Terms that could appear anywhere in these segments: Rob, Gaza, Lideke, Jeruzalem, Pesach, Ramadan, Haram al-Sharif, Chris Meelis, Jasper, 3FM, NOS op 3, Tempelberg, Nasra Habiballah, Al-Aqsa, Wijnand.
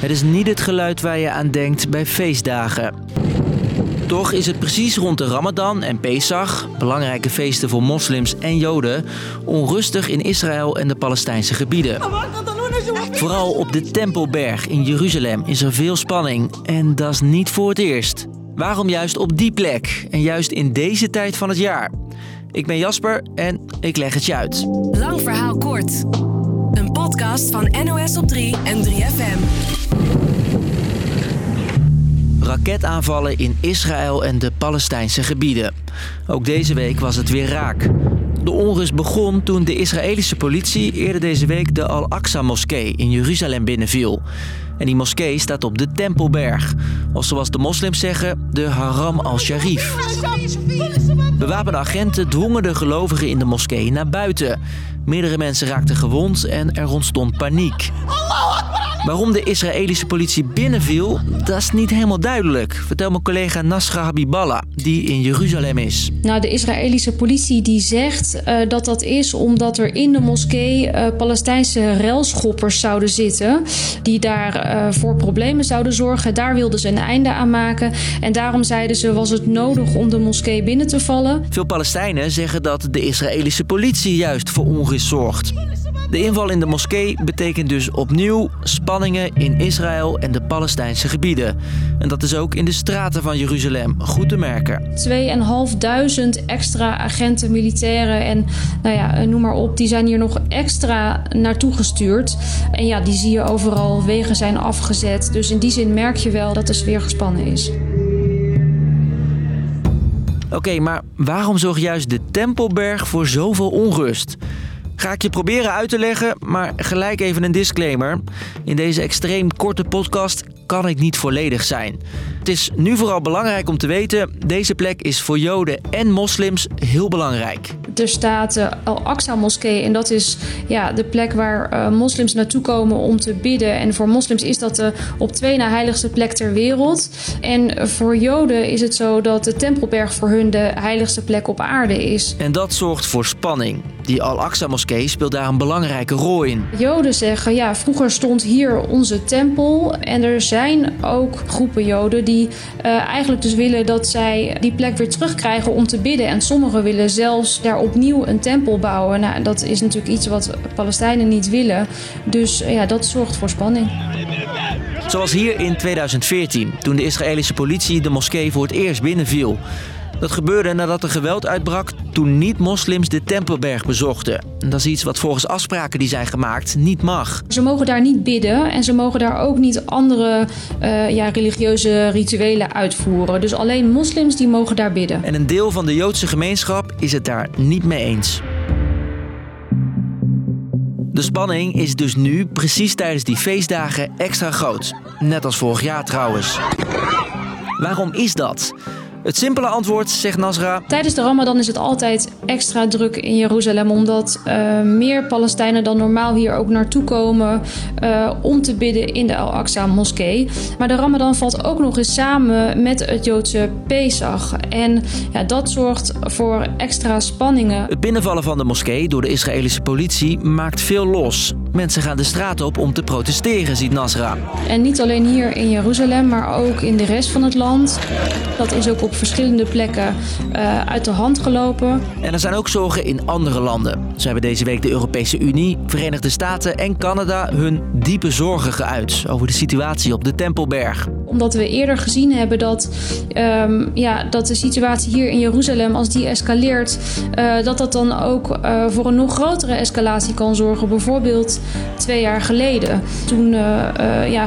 Het is niet het geluid waar je aan denkt bij feestdagen. Toch is het precies rond de Ramadan en Pesach, belangrijke feesten voor moslims en Joden, onrustig in Israël en de Palestijnse gebieden. Vooral op de Tempelberg in Jeruzalem is er veel spanning en dat is niet voor het eerst. Waarom juist op die plek en juist in deze tijd van het jaar? Ik ben Jasper en ik leg het je uit. Lang verhaal kort. Een podcast van NOS op 3 en 3FM. Raketaanvallen in Israël en de Palestijnse gebieden. Ook deze week was het weer raak. De onrust begon toen de Israëlische politie eerder deze week de Al-Aqsa-moskee in Jeruzalem binnenviel. En die moskee staat op de Tempelberg. Of zoals de moslims zeggen, de Haram al-Sharif. Bewapende agenten dwongen de gelovigen in de moskee naar buiten. Meerdere mensen raakten gewond en er ontstond paniek. Waarom de Israëlische politie binnenviel, dat is niet helemaal duidelijk. Vertel mijn collega Nasra Habiballah, die in Jeruzalem is. Nou, de Israëlische politie die zegt dat dat is omdat er in de moskee Palestijnse relschoppers zouden zitten. Die daar voor problemen zouden zorgen. Daar wilden ze een einde aan maken. En daarom zeiden ze, was het nodig om de moskee binnen te vallen. Veel Palestijnen zeggen dat de Israëlische politie juist voor onrust zorgt. De inval in de moskee betekent dus opnieuw spanningen in Israël en de Palestijnse gebieden. En dat is ook in de straten van Jeruzalem goed te merken. 2500 extra agenten, militairen en nou ja, noem maar op, die zijn hier nog extra naartoe gestuurd. En ja, die zie je overal, wegen zijn afgezet. Dus in die zin merk je wel dat de sfeer gespannen is. Oké, maar waarom zorgt juist de Tempelberg voor zoveel onrust? Ga ik je proberen uit te leggen, maar gelijk even een disclaimer. In deze extreem korte podcast kan ik niet volledig zijn. Het is nu vooral belangrijk om te weten, deze plek is voor Joden en moslims heel belangrijk. Er staat de Al-Aqsa moskee en dat is ja, de plek waar moslims naartoe komen om te bidden. En voor moslims is dat de op twee na heiligste plek ter wereld. En voor Joden is het zo dat de Tempelberg voor hun de heiligste plek op aarde is. En dat zorgt voor spanning. Die Al-Aqsa moskee speelt daar een belangrijke rol in. Joden zeggen, ja, vroeger stond hier onze tempel en er zijn ook groepen Joden die eigenlijk dus willen dat zij die plek weer terugkrijgen om te bidden. En sommigen willen zelfs daar opnieuw een tempel bouwen. Nou, dat is natuurlijk iets wat Palestijnen niet willen. Dus ja, dat zorgt voor spanning. Zoals hier in 2014, toen de Israëlische politie de moskee voor het eerst binnenviel. Dat gebeurde nadat er geweld uitbrak toen niet-moslims de Tempelberg bezochten. Dat is iets wat volgens afspraken die zijn gemaakt niet mag. Ze mogen daar niet bidden en ze mogen daar ook niet andere religieuze rituelen uitvoeren. Dus alleen moslims die mogen daar bidden. En een deel van de Joodse gemeenschap is het daar niet mee eens. De spanning is dus nu, precies tijdens die feestdagen, extra groot. Net als vorig jaar trouwens. Waarom is dat? Het simpele antwoord, zegt Nasra. Tijdens de Ramadan is het altijd extra druk in Jeruzalem. Omdat meer Palestijnen dan normaal hier ook naartoe komen om te bidden in de Al-Aqsa moskee. Maar de Ramadan valt ook nog eens samen met het Joodse Pesach. En ja, dat zorgt voor extra spanningen. Het binnenvallen van de moskee door de Israëlische politie maakt veel los. Mensen gaan de straat op om te protesteren, ziet Nasra. En niet alleen hier in Jeruzalem, maar ook in de rest van het land. Dat is ook op verschillende plekken uit de hand gelopen. En er zijn ook zorgen in andere landen. Zo hebben deze week de Europese Unie, Verenigde Staten en Canada hun diepe zorgen geuit over de situatie op de Tempelberg. Omdat we eerder gezien hebben dat, dat de situatie hier in Jeruzalem, als die escaleert, dat dan ook voor een nog grotere escalatie kan zorgen. Bijvoorbeeld 2 jaar geleden. Toen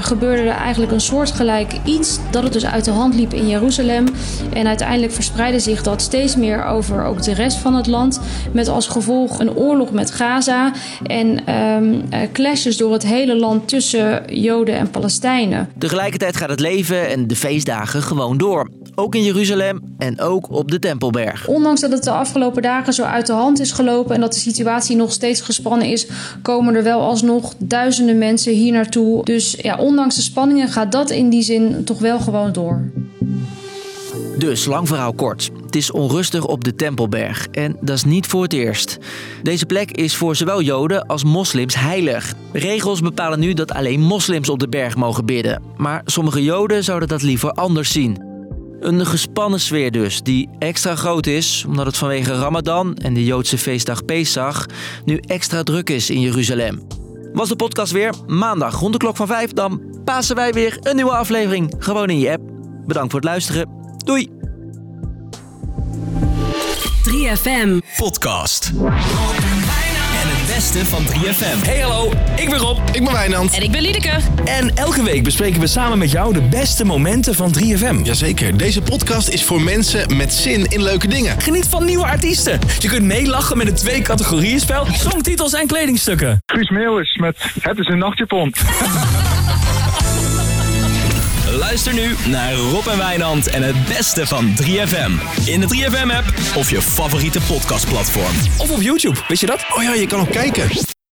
gebeurde er eigenlijk een soortgelijk iets dat het dus uit de hand liep in Jeruzalem. En uiteindelijk verspreidde zich dat steeds meer over ook de rest van het land. Met als gevolg een oorlog met Gaza en clashes door het hele land tussen Joden en Palestijnen. Tegelijkertijd gaat het leven en de feestdagen gewoon door. Ook in Jeruzalem en ook op de Tempelberg. Ondanks dat het de afgelopen dagen zo uit de hand is gelopen en dat de situatie nog steeds gespannen is, komen er wel alsnog duizenden mensen hier naartoe. Dus ja, ondanks de spanningen gaat dat in die zin toch wel gewoon door. Dus, lang verhaal kort. Het is onrustig op de Tempelberg en dat is niet voor het eerst. Deze plek is voor zowel Joden als moslims heilig. Regels bepalen nu dat alleen moslims op de berg mogen bidden. Maar sommige Joden zouden dat liever anders zien. Een gespannen sfeer dus, die extra groot is omdat het vanwege Ramadan en de Joodse feestdag Pesach nu extra druk is in Jeruzalem. Was de podcast weer maandag rond de klok van 5, dan passen wij weer een nieuwe aflevering gewoon in je app. Bedankt voor het luisteren. Doei! 3FM Podcast. Het beste van 3FM. Hey, hallo. Ik ben Rob. Ik ben Wijnand. En ik ben Lideke. En elke week bespreken we samen met jou de beste momenten van 3FM. Jazeker. Deze podcast is voor mensen met zin in leuke dingen. Geniet van nieuwe artiesten. Je kunt meelachen met het 2-categorieën spel, songtitels en kledingstukken. Chris Meelis met Het is een nachtjapon. Luister nu naar Rob en Wijnand en het beste van 3FM. In de 3FM-app of je favoriete podcastplatform. Of op YouTube, wist je dat? Oh ja, je kan ook kijken.